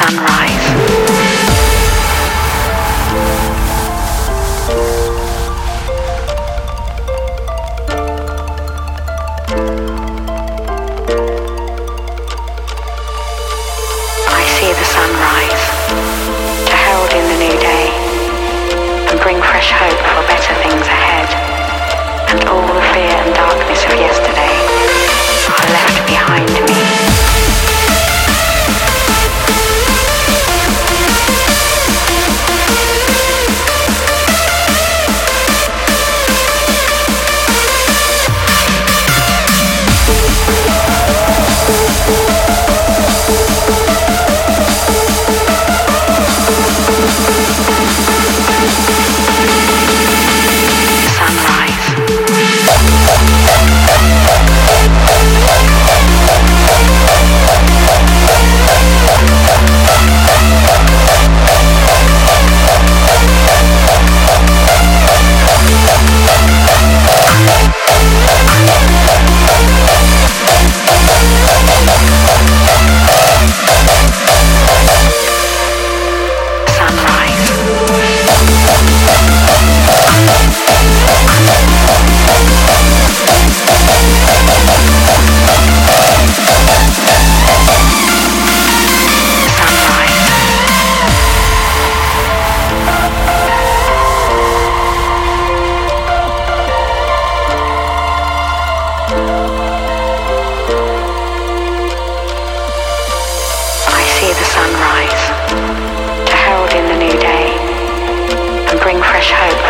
Sunrise. Fresh hope.